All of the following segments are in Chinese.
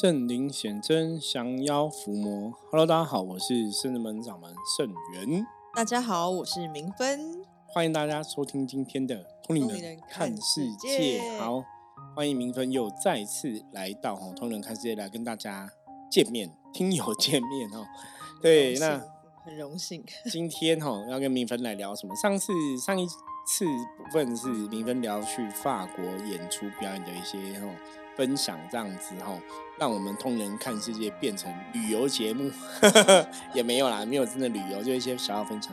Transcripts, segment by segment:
圣灵显真，降妖伏魔。Hello， 大家好，我是圣门掌门圣元。大家好，我是明芬。欢迎大家收听今天的《通灵人看世界》。好，欢迎明芬又再次来到《通灵人看世界》来跟大家见面，听友见面哦。对，那很荣幸。今天哦，要跟明芬来聊什么？上一次部分是明芬聊去法国演出表演的一些哦。分享这样子吼，让我们通人看世界变成旅游节目也没有啦，没有真的旅游，就一些小小分享。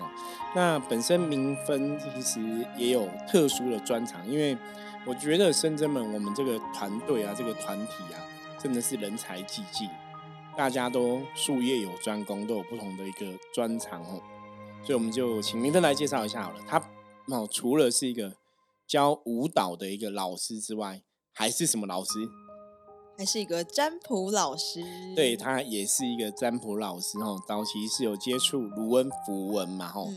那本身明芬其实也有特殊的专长，因为我觉得圣真门我们这个团队啊，这个团体啊，真的是人才济济，大家都术业有专攻，都有不同的一个专长吼。所以我们就请明芬来介绍一下好了。他除了是一个教舞蹈的一个老师之外，还是什么老师？还是一个占卜老师。对，他也是一个占卜老师哦。早期是有接触卢恩符文嘛哦，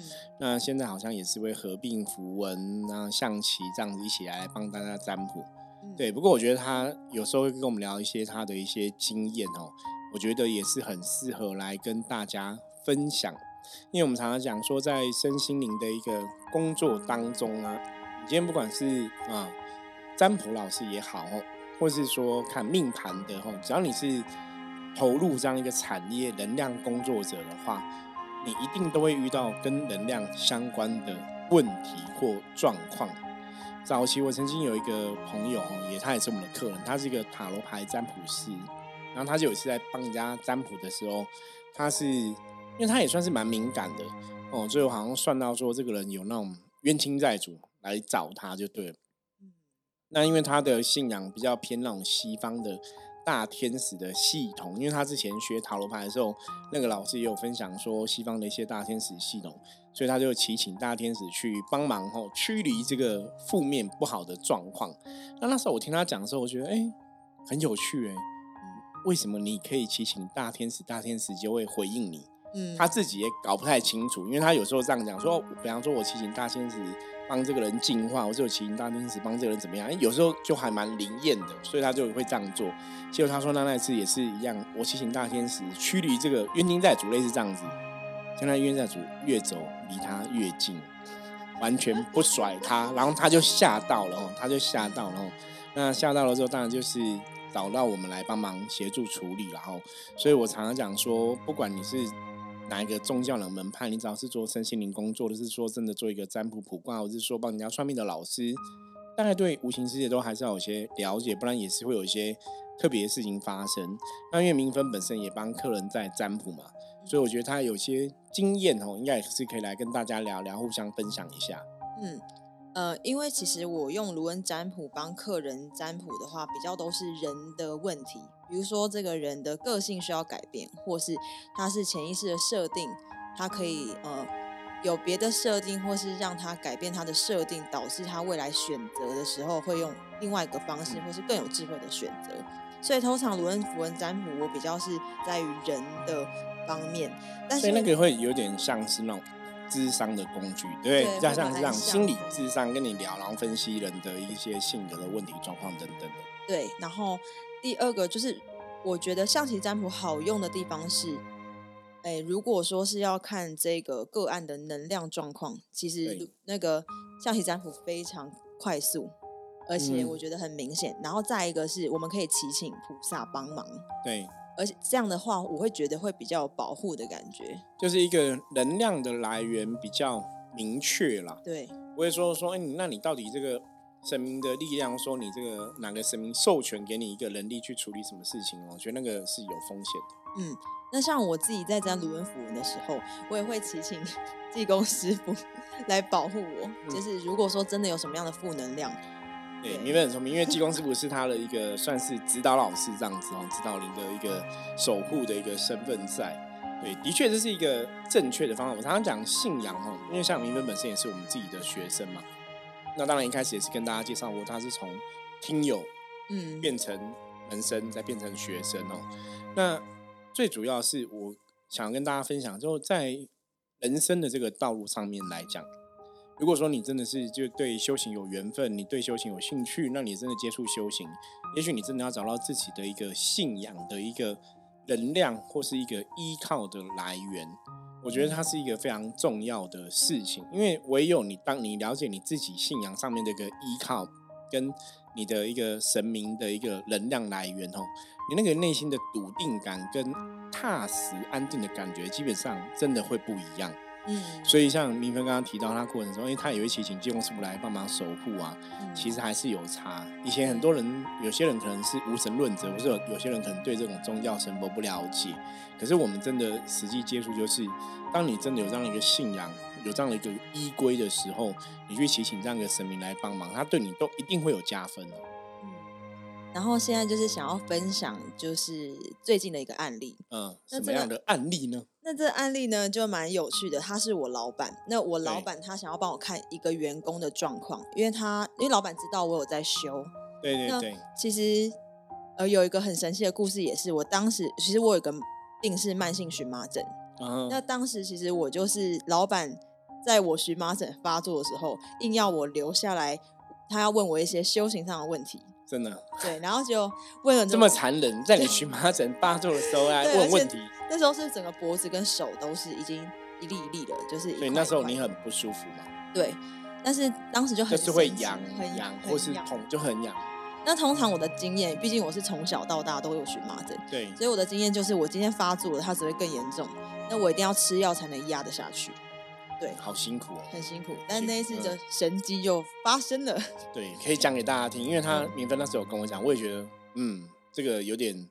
那现在好像也是会合并符文、啊、象棋这样子一起来帮大家占卜。对，不过我觉得他有时候会跟我们聊一些他的一些经验哦，我觉得也是很适合来跟大家分享，因为我们常常讲说，在身心灵的一个工作当中啊，你今天不管是啊。占卜老师也好，或是说看命盘的，只要你是投入这样一个产业能量工作者的话，你一定都会遇到跟能量相关的问题或状况。早期我曾经有一个朋友，他也是我们的客人，他是一个塔罗牌占卜师，然后他就有一次在帮人家占卜的时候，他是因为他也算是蛮敏感的哦，最后好像算到说这个人有那种冤亲债主来找他就对了。那因为他的信仰比较偏那种西方的大天使的系统，因为他之前学塔罗牌的时候，那个老师也有分享说西方的一些大天使系统，所以他就祈请大天使去帮忙驱离这个负面不好的状况。那时候我听他讲的时候，我觉得很有趣为什么你可以祈请大天使，大天使就会回应你？他自己也搞不太清楚，因为他有时候这样讲说，比方说我祈请大天使帮这个人净化，我就祈请大天使帮这个人怎么样，有时候就还蛮灵验的，所以他就会这样做。结果他说那次也是一样，我祈请大天使驱离这个冤亲债主，类似这样子，现在冤亲债主越走离他越近，完全不甩他，然后他就吓到了，那吓到了之后当然就是找到我们来帮忙协助处理。然后所以我常常讲说，不管你是哪一个宗教的门派，你只要是做身心灵工作的，是说真的做一个占卜卜卦，或是说帮人家算命的老师，大概对无形世界都还是要有些了解，不然也是会有一些特别的事情发生。那因为明芬本身也帮客人在占卜嘛，所以我觉得他有些经验应该也是可以来跟大家聊聊，互相分享一下。因为其实我用卢恩占卜帮客人占卜的话，比较都是人的问题，比如说这个人的个性需要改变，或是他是潜意识的设定，他可以有别的设定，或是让他改变他的设定，导致他未来选择的时候会用另外一个方式，或是更有智慧的选择。所以通常卢恩符文占卜我比较是在于人的方面，但是所以那个会有点像是那种谘商的工具， 对，比较像是让心理谘商跟你聊，然后分析人的一些性格的问题状况等等的。对，然后第二个就是我觉得象棋占卜好用的地方是如果说是要看这个个案的能量状况，其实那个象棋占卜非常快速，而且我觉得很明显。然后再一个是我们可以祈请菩萨帮忙。对，而且这样的话我会觉得会比较有保护的感觉，就是一个能量的来源比较明确啦。对，不会说那你到底这个神明的力量，说你这个哪个神明授权给你一个能力去处理什么事情，我觉得那个是有风险的。那像我自己在占卢恩符文的时候，我也会祈请济公师傅来保护我，就是如果说真的有什么样的负能量。对，明芬很聪明，因为济公师傅是他的一个算是指导老师这样子指导灵的一个守护的一个身份在。对，的确这是一个正确的方法。我常常讲信仰因为像明芬本身也是我们自己的学生嘛，那当然一开始也是跟大家介绍过，他是从听友变成门生，再变成学生那最主要是我想跟大家分享，就在人生的这个道路上面来讲，如果说你真的是就对修行有缘分，你对修行有兴趣，那你真的接触修行，也许你真的要找到自己的一个信仰的一个能量或是一个依靠的来源，我觉得它是一个非常重要的事情。因为唯有你当你了解你自己信仰上面的一个依靠跟你的一个神明的一个能量来源，你那个内心的笃定感跟踏实安定的感觉基本上真的会不一样。所以像明芬刚刚提到他过程中，因为他也会请济公师傅来帮忙守护啊，其实还是有差。以前很多人，有些人可能是无神论者，或者有些人可能对这种宗教神佛不了解，可是我们真的实际接触，就是当你真的有这样的一个信仰，有这样的一个依归的时候，你去祈请这样一个神明来帮忙，他对你都一定会有加分的。然后现在就是想要分享就是最近的一个案例。什么样的案例呢？那这案例呢就蛮有趣的，他是我老板。那我老板他想要帮我看一个员工的状况，因为老板知道我有在修。对对对。其实有一个很神奇的故事，也是我当时其实我有一个病是慢性荨麻疹。那当时其实我就是老板在我荨麻疹发作的时候，硬要我留下来，他要问我一些修行上的问题。真的对，然后就问了这么残忍，在你荨麻疹发作的时候来问问题，那时候是整个脖子跟手都是已经一粒一粒的，就是一块一块。所以那时候你很不舒服嘛？对，但是当时就很就是会痒，很痒，或是痛，就很痒。那通常我的经验，毕竟我是从小到大都有荨麻疹，对，所以我的经验就是我今天发作了，它只会更严重，那我一定要吃药才能压得下去。对，好辛苦哦，很辛苦。但那一次的神迹就发生了。对，可以讲给大家听，因为他明芬那时候有跟我讲，我也觉得，这个有点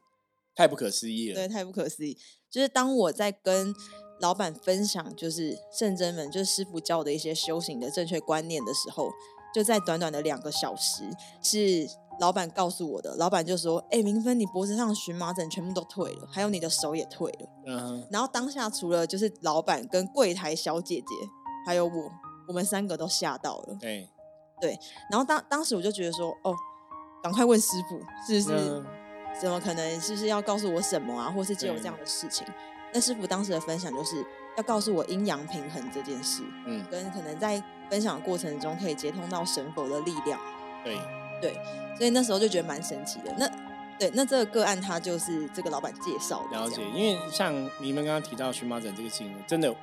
太不可思议了。对，太不可思议。就是当我在跟老板分享，就是圣真门，就是师父教我的一些修行的正确观念的时候，就在短短的2个小时，是老板告诉我的。老板就说：“哎，明芬，你脖子上的荨麻疹全部都退了，还有你的手也退了。”然后当下除了就是老板跟柜台小姐姐，还有我们3个都吓到了。对。然后当时我就觉得说：“哦，赶快问师傅，是不是？怎么可能？是不是要告诉我什么啊？或是只有这样的事情？”那师傅当时的分享就是要告诉我阴阳平衡这件事。跟可能在分享的过程中可以接通到神佛的力量。对，所以那时候就觉得蛮神奇的。那这个个案他就是这个老板介绍的。了解，因为像你们刚刚提到荨麻疹这个事情，真的，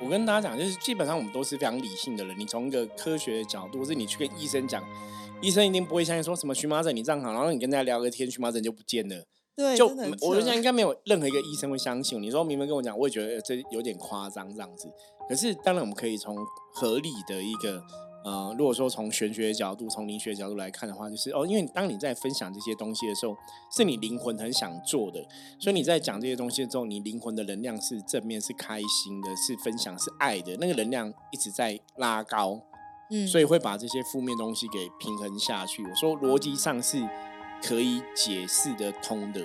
我跟大家讲，就是基本上我们都是非常理性的人。你从一个科学的角度，或是你去跟医生讲，医生一定不会相信说什么荨麻疹你这样好，然后你跟大家聊个天，荨麻疹就不见了。对，就我就想应该没有任何一个医生会相信我。你说明明跟我讲，我也觉得这有点夸张这样子。可是当然我们可以从合理的一个如果说从玄学的角度、从灵学的角度来看的话，就是因为当你在分享这些东西的时候，是你灵魂很想做的，所以你在讲这些东西之后，你灵魂的能量是正面、是开心的、是分享、是爱的，那个能量一直在拉高，所以会把这些负面东西给平衡下去。我说逻辑上是可以解释得通的，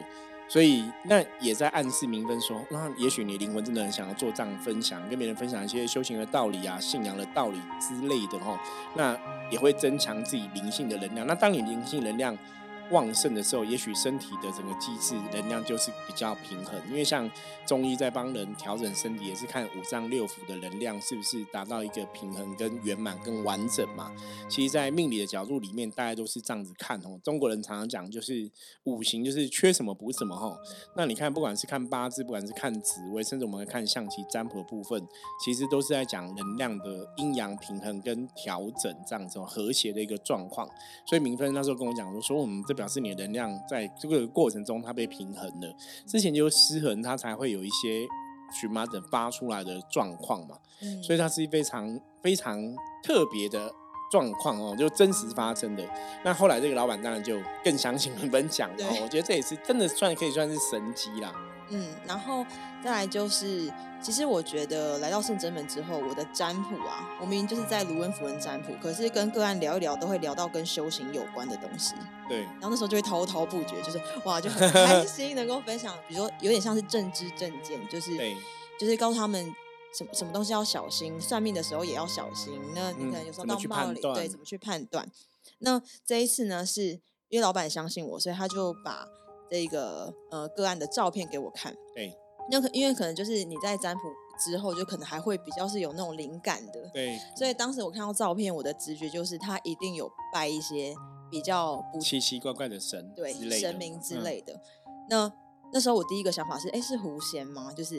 所以那也在暗示明芬说，那也许你灵魂真的很想要做这样分享，跟别人分享一些修行的道理啊、信仰的道理之类的吼，那也会增强自己灵性的能量。那当你灵性能量旺盛的时候，也许身体的整个机制能量就是比较平衡。因为像中医在帮人调整身体，也是看5脏6腑的能量是不是达到一个平衡跟圆满跟完整嘛。其实在命理的角度里面，大家都是这样子看哦。中国人常常讲就是5行就是缺什么补什么吼。那你看不管是看八字，不管是看紫微，甚至我们看象棋占卜的部分，其实都是在讲能量的阴阳平衡跟调整这样子和谐的一个状况。所以明芬那时候跟我讲说，我们这表示你的能量在这个过程中它被平衡了，之前就失衡，它才会有一些荨麻疹发出来的状况嘛。所以它是非常非常特别的状况哦，就真实发生的。那后来这个老板当然就更相信你们讲的，我觉得这也是真的可以算是神迹啦。然后再来就是，其实我觉得来到圣真门之后，我的占卜啊，我明明就是在卢恩符文占卜，可是跟个案聊一聊，都会聊到跟修行有关的东西。对。然后那时候就会滔滔不绝，就是哇，就很开心能够分享，比如说有点像是正知正见，就是告诉他们。什么东西要小心，算命的时候也要小心。那你可能有时候到庙里，对，怎么去判断？那这一次呢，是因为老板相信我，所以他就把这个个案的照片给我看。对，因为可能就是你在占卜之后就可能还会比较是有那种灵感的，对，所以当时我看到照片，我的直觉就是他一定有拜一些比较不奇奇怪怪的神，对，神明之类的、嗯、那时候我第一个想法是，哎，是狐仙吗？就是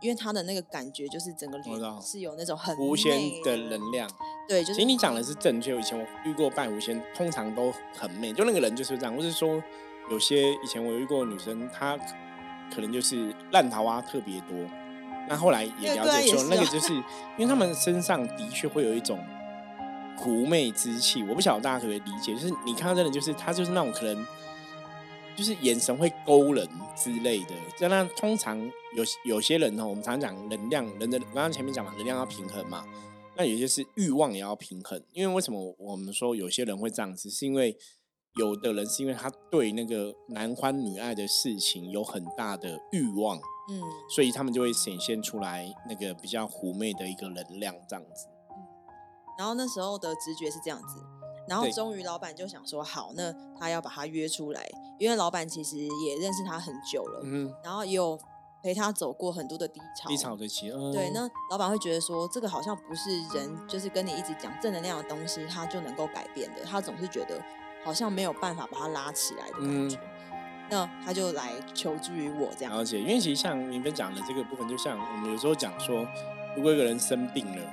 因为他的那个感觉就是整个脸是有那种很狐仙的能量，对，就是其实你讲的是正确。以前我遇过拜狐仙通常都很媚，就那个人就是这样，或是说有些以前我遇过女生，她可能就是烂桃花特别多，那后来也了解说那个就是因为他们身上的确会有一种狐媚之气，我不晓得大家可不可以理解，就是你看到真的就是他就是那种可能就是眼神会勾人之类的。那通常 有些人、哦、我们常讲能量，人刚刚前面讲嘛，能量要平衡嘛，那有些是欲望也要平衡。因为为什么我们说有些人会这样子，是因为有的人是因为他对那个男欢女爱的事情有很大的欲望，嗯，所以他们就会显现出来那个比较狐媚的一个能量这样子。然后那时候的直觉是这样子，然后终于老板就想说好，那他要把他约出来，因为老板其实也认识他很久了、嗯、然后也有陪他走过很多的低潮的期、嗯、对，那老板会觉得说这个好像不是人就是跟你一直讲正能量的东西他就能够改变的，他总是觉得好像没有办法把他拉起来的感觉、嗯、那他就来求助于我这样。而且因为其实像明芬讲的这个部分，就像我们有时候讲说如果一个人生病了，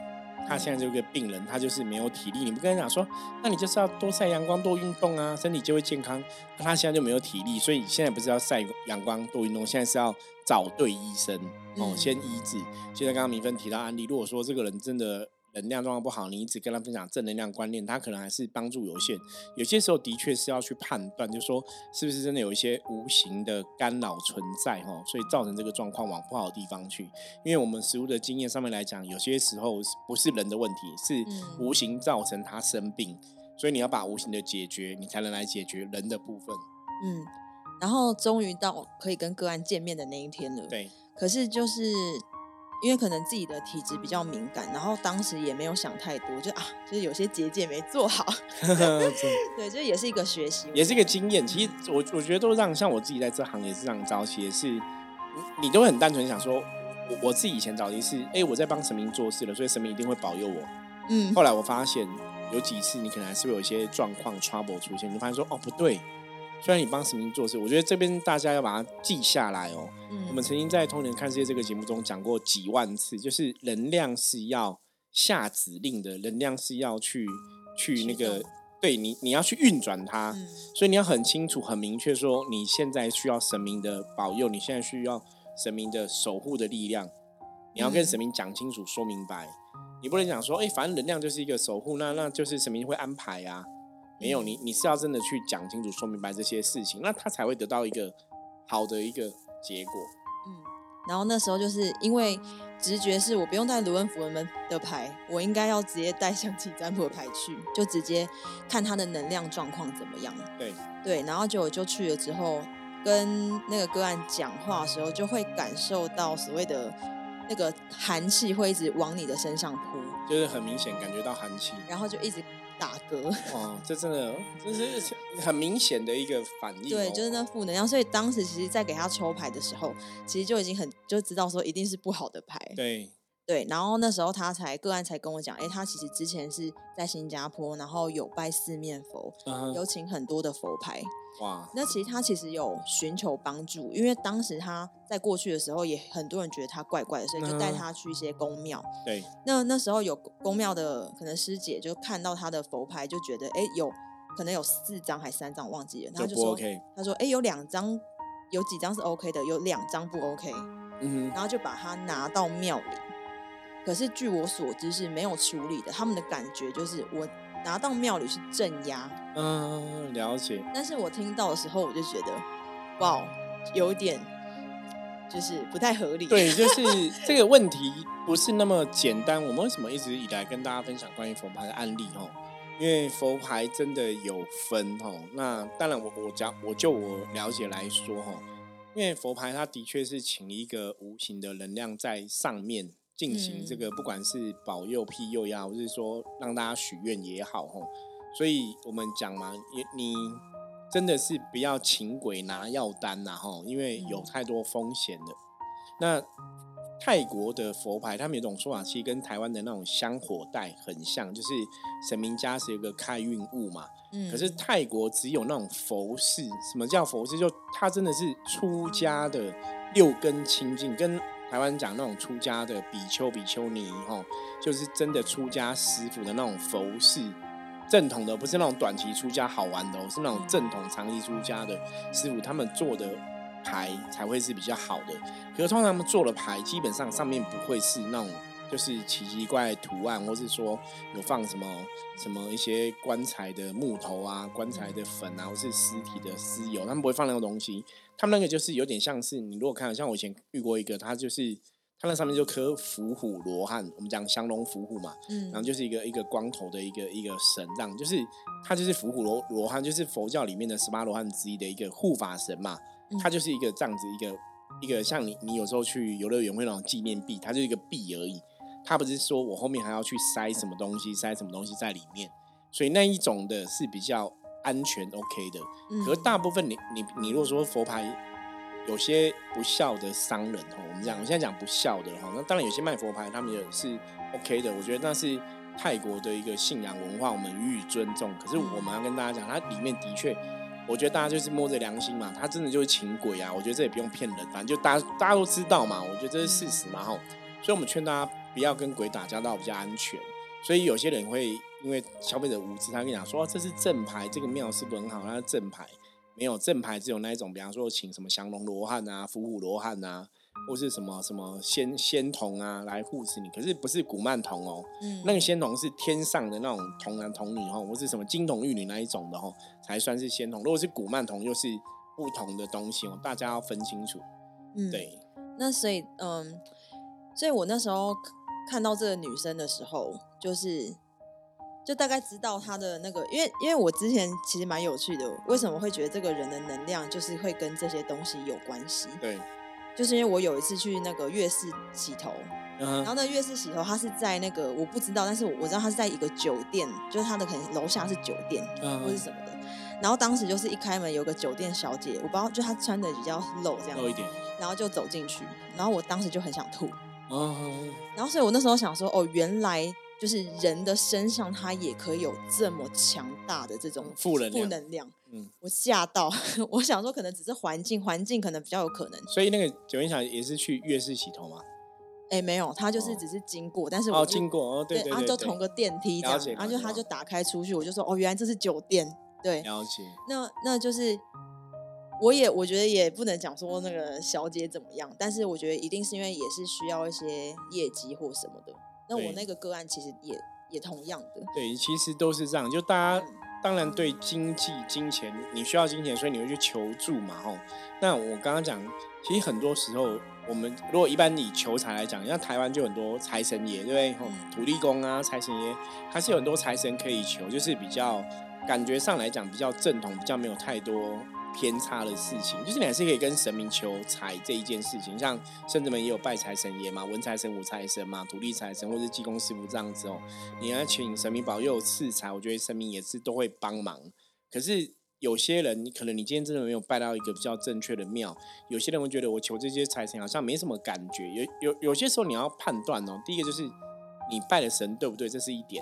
他现在就是个病人，他就是没有体力，你不跟他讲说那你就是要多晒阳光多运动啊，身体就会健康，他现在就没有体力，所以现在不是要晒阳光多运动，现在是要找对医生、哦、先医治。就像刚刚明芬提到案例，如果说这个人真的能量状况不好，你一直跟他分享正能量观念，他可能还是帮助有限。有些时候的确是要去判断，就是说是不是真的有一些无形的干扰存在，所以造成这个状况往不好的地方去。因为我们实务的经验上面来讲，有些时候不是人的问题，是无形造成他生病，所以你要把无形的解决，你才能来解决人的部分。嗯，然后终于到可以跟个案见面的那一天了。对，可是就是因为可能自己的体质比较敏感，然后当时也没有想太多，就是有些结界没做好对，就也是一个学习，也是一个经验。其实我觉得都让像我自己在这行也是这样，早期也是你都会很单纯想说 我自己以前早期是我在帮神明做事了，所以神明一定会保佑我。嗯，后来我发现有几次你可能还是会有一些状况 trouble 出现，你发现说哦不对，虽然你帮神明做事，我觉得这边大家要把它记下来哦。嗯、我们曾经在《通灵看世界》这个节目中讲过几万次，就是能量是要下指令的，能量是要去那个，对，你要去运转它、嗯，所以你要很清楚、很明确说，你现在需要神明的保佑，你现在需要神明的守护的力量，你要跟神明讲清楚、说明白，你不能讲说，反正能量就是一个守护，那就是神明会安排啊。没有，你是要真的去讲清楚说明白这些事情，那他才会得到一个好的一个结果。嗯，然后那时候就是因为直觉是我不用带卢恩符文的牌，我应该要直接带象棋占卜的牌去，就直接看他的能量状况怎么样。对，然后就去了之后跟那个个案讲话的时候，就会感受到所谓的那个寒气会一直往你的身上扑，就是很明显感觉到寒气，然后就一直打嗝。哇，这真的这是很明显的一个反应、哦、对，就是那负能量。所以当时其实在给他抽牌的时候，其实就已经很就知道说一定是不好的牌。对，然后那时候个案才跟我讲，他其实之前是在新加坡，然后有拜四面佛、有请很多的佛牌。哇，那其实他其实有寻求帮助，因为当时他在过去的时候也很多人觉得他怪怪的，所以就带他去一些宫庙。对，那时候有宫庙的可能师姐就看到他的佛牌，就觉得有可能有4张还3张忘记了，他就说、OK、他说有2张有几张是 OK 的，有2张不 OK。 嗯，然后就把他拿到庙里，可是据我所知是没有处理的。他们的感觉就是我拿到庙里是镇压。嗯，了解。但是我听到的时候我就觉得哇，有点就是不太合理。对，就是这个问题不是那么简单。我们为什么一直以来跟大家分享关于佛牌的案例哦？因为佛牌真的有分哦。那当然我就我了解来说哦，因为佛牌它的确是请一个无形的能量在上面进行这个，不管是保佑庇佑也好，或是说让大家许愿也好，所以我们讲嘛，你真的是不要请鬼拿药单因为有太多风险了。那泰国的佛牌，他们有种说法，其实跟台湾的那种香火袋很像，就是神明家是有个开运物嘛。可是泰国只有那种佛事，什么叫佛事？就它真的是出家的六根清净，跟台湾讲那种出家的比丘、比丘尼，就是真的出家师父的那种佛事。正统的，不是那种短期出家好玩的，是那种正统长期出家的师父，他们做的牌才会是比较好的。可是通常他们做的牌，基本上上面不会是那种就是奇奇怪的图案，或是说有放什么一些棺材的木头啊、棺材的粉啊，或是尸体的尸油，他们不会放那种东西。他们那个就是有点像是你如果看，像我以前遇过一个，他就是。它那上面就刻伏虎罗汉，我们讲降龙伏虎嘛，然后就是一个光头的一个神，这样就是他就是伏虎罗汉，就是佛教里面的18罗汉之一的一个护法神嘛，他就是一个这样子一个像你有时候去游乐园会那种纪念币，它就是一个币而已，它不是说我后面还要去塞什么东西在里面，所以那一种的是比较安全 OK 的。可是大部分你如果说佛牌。有些不孝的商人，我现在讲不孝的，那当然有些卖佛牌他们也是 OK 的，我觉得那是泰国的一个信仰文化，我们予以尊重。可是我们要跟大家讲，它里面的确，我觉得大家就是摸着良心嘛，它真的就是请鬼啊，我觉得这也不用骗人，反正就大家都知道嘛，我觉得这是事实嘛，所以我们劝大家不要跟鬼打交道比较安全。所以有些人会因为消费者无知，他跟你讲说、这是正牌，这个庙是不是很好，它是正牌。没有正牌，只有那一种，比方说请什么降龙罗汉啊、伏虎罗汉啊，或是什么仙童啊来护持你。可是不是古曼童哦，那个仙童是天上的那种童男童女或是什么金童玉女那一种的才算是仙童。如果是古曼童，又是不同的东西，大家要分清楚。对。那所以我那时候看到这个女生的时候，就大概知道他的那个，因为我之前其实蛮有趣的，为什么会觉得这个人的能量就是会跟这些东西有关系？对，就是因为我有一次去那个月氏洗头，然后那月氏洗头他是在那个我不知道，但是我知道他是在一个酒店，就是他的可能楼下是酒店或是什么的。然后当时就是一开门有个酒店小姐，我不知道，就她穿的比较露这样露一点，然后就走进去，然后我当时就很想吐，然后所以我那时候想说，原来。就是人的身上，它也可以有这么强大的这种负能量。我吓到，我想说可能只是环境可能比较有可能。所以那个九天小姐也是去月氏洗头吗？没有，她就是只是经过，但是我经过对，然后就同个电梯这样，然后就她就打开出去，我就说原来这是酒店，对，了解。那就是。我觉得也不能讲说那个小姐怎么样，但是我觉得一定是因为也是需要一些业绩或什么的。那我那个个案其实也同样的。对，其实都是这样，就大家当然对金钱，你需要金钱，所以你会去求助嘛，那我刚刚讲，其实很多时候我们如果一般以求财来讲，像台湾就很多财神爷，对不对？土地公啊，财神爷，还是有很多财神可以求，就是比较感觉上来讲比较正统，比较没有太多。偏差的事情，就是你还是可以跟神明求财这一件事情，像圣子们也有拜财神爷嘛，文财神、武财神嘛，土地财神或是济公师傅这样子你要请神明保佑赐财，我觉得神明也是都会帮忙。可是有些人，可能你今天真的没有拜到一个比较正确的庙，有些人会觉得我求这些财神好像没什么感觉。有些时候你要判断第一个就是你拜的神对不对，这是一点。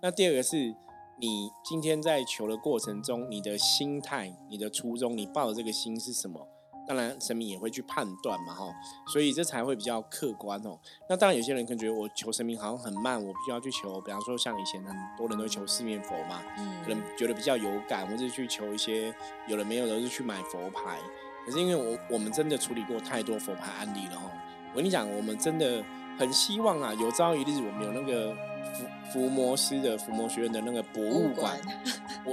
那第二个是。你今天在求的过程中，你的心态、你的初衷、你抱的这个心是什么？当然，神明也会去判断嘛，所以这才会比较客观那当然，有些人可能觉得我求神明好像很慢，我必须要去求，比方说像以前很多人都求四面佛嘛，可能觉得比较有感，或是去求一些有的没有的，是去买佛牌。可是因为我们真的处理过太多佛牌案例了我跟你讲，我们真的很希望啊，有朝一日我们有那个。伏魔师的伏魔学院的那个博物馆，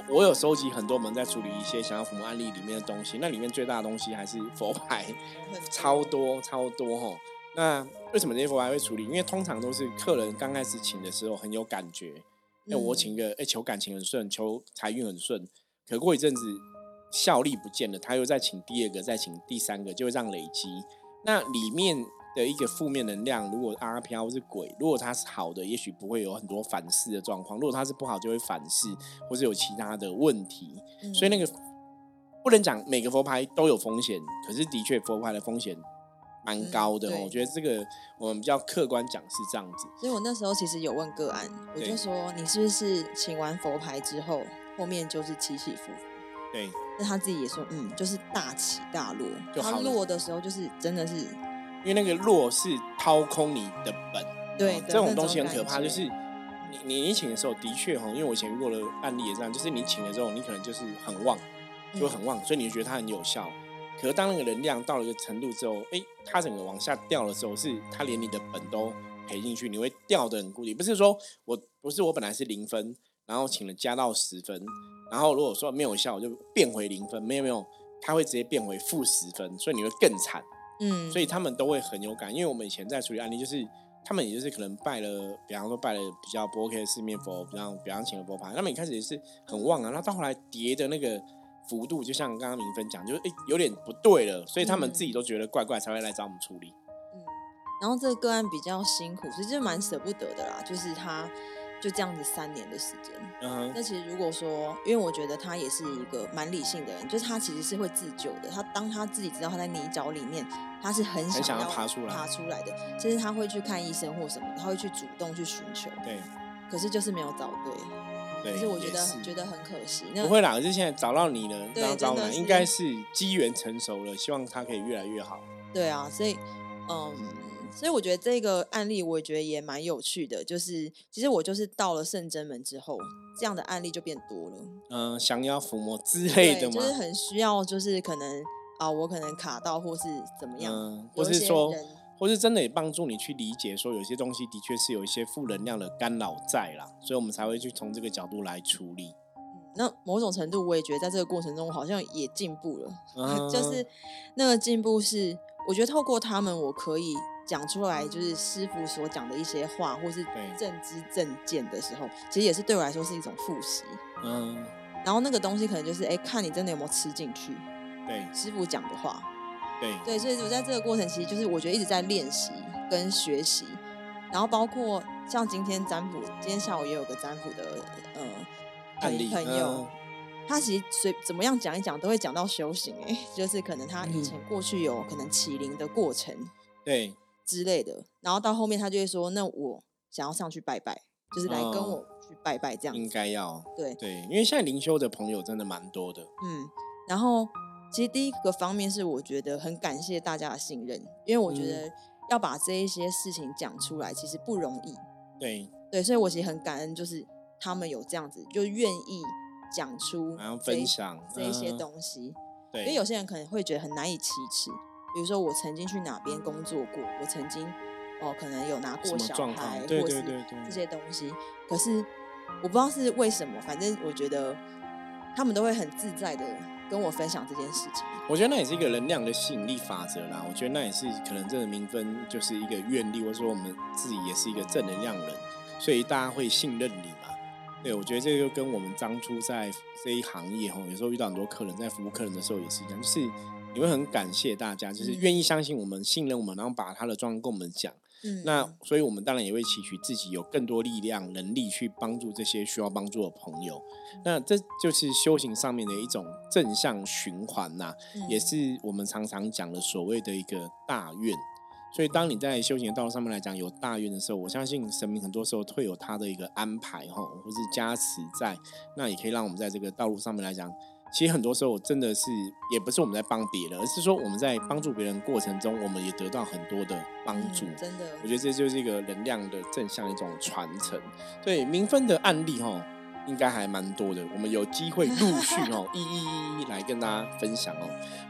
我有收集很多，我们在处理一些想要伏魔案例里面的东西，那里面最大的东西还是佛牌，超多那为什么这些佛牌会处理？因为通常都是客人刚开始请的时候很有感觉，我请个求感情很顺，求财运很顺，可过一阵子效力不见了，他又再请第二个，再请第三个，就会这样累积。那里面的一个负面能量，如果阿飘是鬼，如果它是好的，也许不会有很多反噬的状况；如果它是不好，就会反噬，或是有其他的问题。所以那个不能讲每个佛牌都有风险，可是的确佛牌的风险蛮高的、嗯、我觉得这个我们比较客观讲是这样子。所以我那时候其实有问个案，我就说你是不是请完佛牌之后后面就是起起伏伏？对，那他自己也说嗯，就是大起大落，他落的时候就是真的是因为那个落是掏空你的本。对、哦、这种东西很可怕，就是你请的时候的确，因为我以前遇过的案例也这样，就是你请的时候你可能就是很旺，就很旺、嗯、所以你就觉得它很有效，可是当那个能量到了一个程度之后，哎，它整个往下掉的时候，是它连你的本都赔进去，你会掉的很固定。不是说我本来是零分，然后请了加到10分，然后如果说没有效，我就变回0分，没有，它会直接变回-10分，所以你会更惨。嗯，所以他们都会很有感，因为我们以前在处理案例，就是他们也就是可能拜了，比方说拜了比较不 OK 的四面佛，比方请了佛牌，他们一开始也是很旺啊，那到后来跌的那个幅度就像刚刚明芬讲，就是有点不对了，所以他们自己都觉得怪怪，才会来找我们处理。嗯，然后这个个案比较辛苦，其实蛮舍不得的啦，就是他就这样子3年的时间。嗯，那其实如果说，因为我觉得他也是一个蛮理性的人，就是他其实是会自救的。他当他自己知道他在泥沼里面，他是很想要爬出来的，其实他会去看医生或什么，他会去主动去寻求。对，可是就是没有找对。可是我觉得很可惜。那不会啦，可是现在找到你了，那招男应该是机缘成熟了，希望他可以越来越好。对啊，所以所以我觉得这个案例我觉得也蛮有趣的，就是其实我就是到了圣真门之后，这样的案例就变多了。降妖伏魔之类的嘛，就是很需要，就是可能啊，我可能卡到或是怎么样，或是说，或是真的也帮助你去理解说有些东西的确是有一些负能量的干扰在啦，所以我们才会去从这个角度来处理。那某种程度我也觉得在这个过程中我好像也进步了、就是那个进步是我觉得透过他们我可以讲出来，就是师父所讲的一些话或是正知正见的时候，其实也是对我来说是一种复习。嗯，然后那个东西可能就是看你真的有没有吃进去，对师父讲的话。对，所以我在这个过程其实就是我觉得一直在练习跟学习，然后包括像今天下午也有个占卜的朋友、他其实怎么样讲一讲都会讲到修行，就是可能他以前过去有可能起灵的过程，对之类的，然后到后面他就会说，那我想要上去拜拜，就是来跟我去拜拜这样子，应该要对，因为现在灵修的朋友真的蛮多的。嗯，然后。其实第一个方面是我觉得很感谢大家的信任，因为我觉得要把这一些事情讲出来其实不容易。对，所以我其实很感恩，就是他们有这样子就愿意讲出然后分享这一些东西。对，因为有些人可能会觉得很难以启齿，比如说我曾经去哪边工作过，我曾经可能有拿过小孩，对对对对，或是这些东西，可是我不知道是为什么，反正我觉得他们都会很自在的跟我分享这件事情。我觉得那也是一个能量的吸引力法则啦，我觉得那也是可能真的明芬就是一个愿力，或者说我们自己也是一个正能量人，所以大家会信任你嘛。对，我觉得这就跟我们当初在这一行业有时候遇到很多客人，在服务客人的时候也是一样，就是你会很感谢大家，就是愿意相信我们、信任我们，然后把他的状况跟我们讲。那所以我们当然也会期许自己有更多力量能力去帮助这些需要帮助的朋友，那这就是修行上面的一种正向循环啊，也是我们常常讲的所谓的一个大愿。所以当你在修行的道路上面来讲有大愿的时候，我相信神明很多时候会有他的一个安排或是加持在，那也可以让我们在这个道路上面来讲，其实很多时候真的是也不是我们在帮别人，而是说我们在帮助别人过程中我们也得到很多的帮助。真的，我觉得这就是一个能量的正向一种传承。对，明芬的案例应该还蛮多的，我们有机会陆续一来跟大家分享。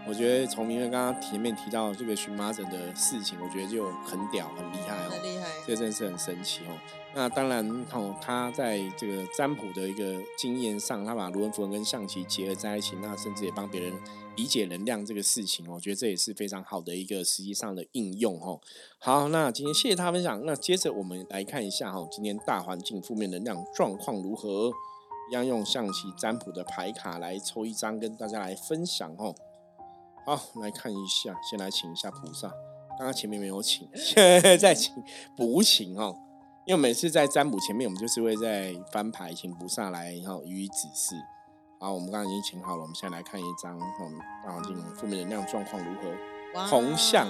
我觉得从明芬刚刚前面提到这个荨麻疹的事情，我觉得就很屌很厉害很厉害，这真的是很神奇那当然他在这个占卜的一个经验上，他把卢恩符文跟象棋结合在一起，那甚至也帮别人理解能量这个事情，我觉得这也是非常好的一个实际上的应用好，那今天谢谢他分享。那接着我们来看一下今天大环境负面能量状况如何，一样用象棋占卜的牌卡来抽一张跟大家来分享好，来看一下，先来请一下菩萨，刚刚前面没有请，现在再请补请因为每次在占卜前面我们就是会在翻牌请菩萨来予以指示。好，我们刚刚已经请好了，我们现在来看一张大环境负面能量状况如何。红象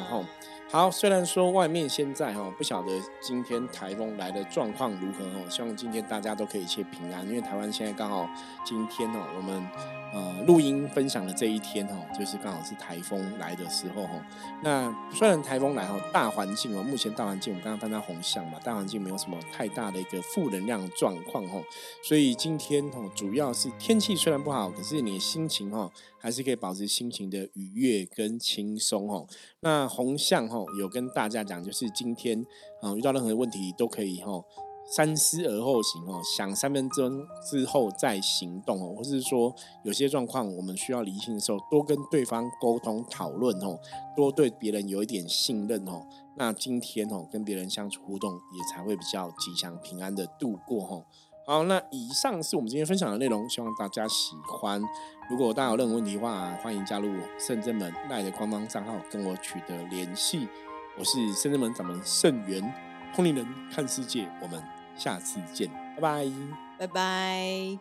好，虽然说外面现在不晓得今天台风来的状况如何，希望今天大家都可以一切平安，因为台湾现在刚好今天我们录音分享的这一天就是刚好是台风来的时候。那虽然台风来大环境目前大环境我们刚刚翻到红象嘛，大环境没有什么太大的一个负能量状况，所以今天主要是天气虽然不好，可是你的心情还是可以保持心情的愉悦跟轻松。那红象有跟大家讲，就是今天遇到任何问题都可以三思而后行，想3分钟之后再行动，或是说有些状况我们需要理性的时候，多跟对方沟通讨论，多对别人有一点信任，那今天跟别人相处互动也才会比较吉祥平安的度过。好，那以上是我们今天分享的内容，希望大家喜欢。如果大家有任何问题的话，欢迎加入圣真门LINE的官方账号跟我取得联系。我是圣真门掌门圣元，通灵人看世界，我们下次见，拜拜，拜拜。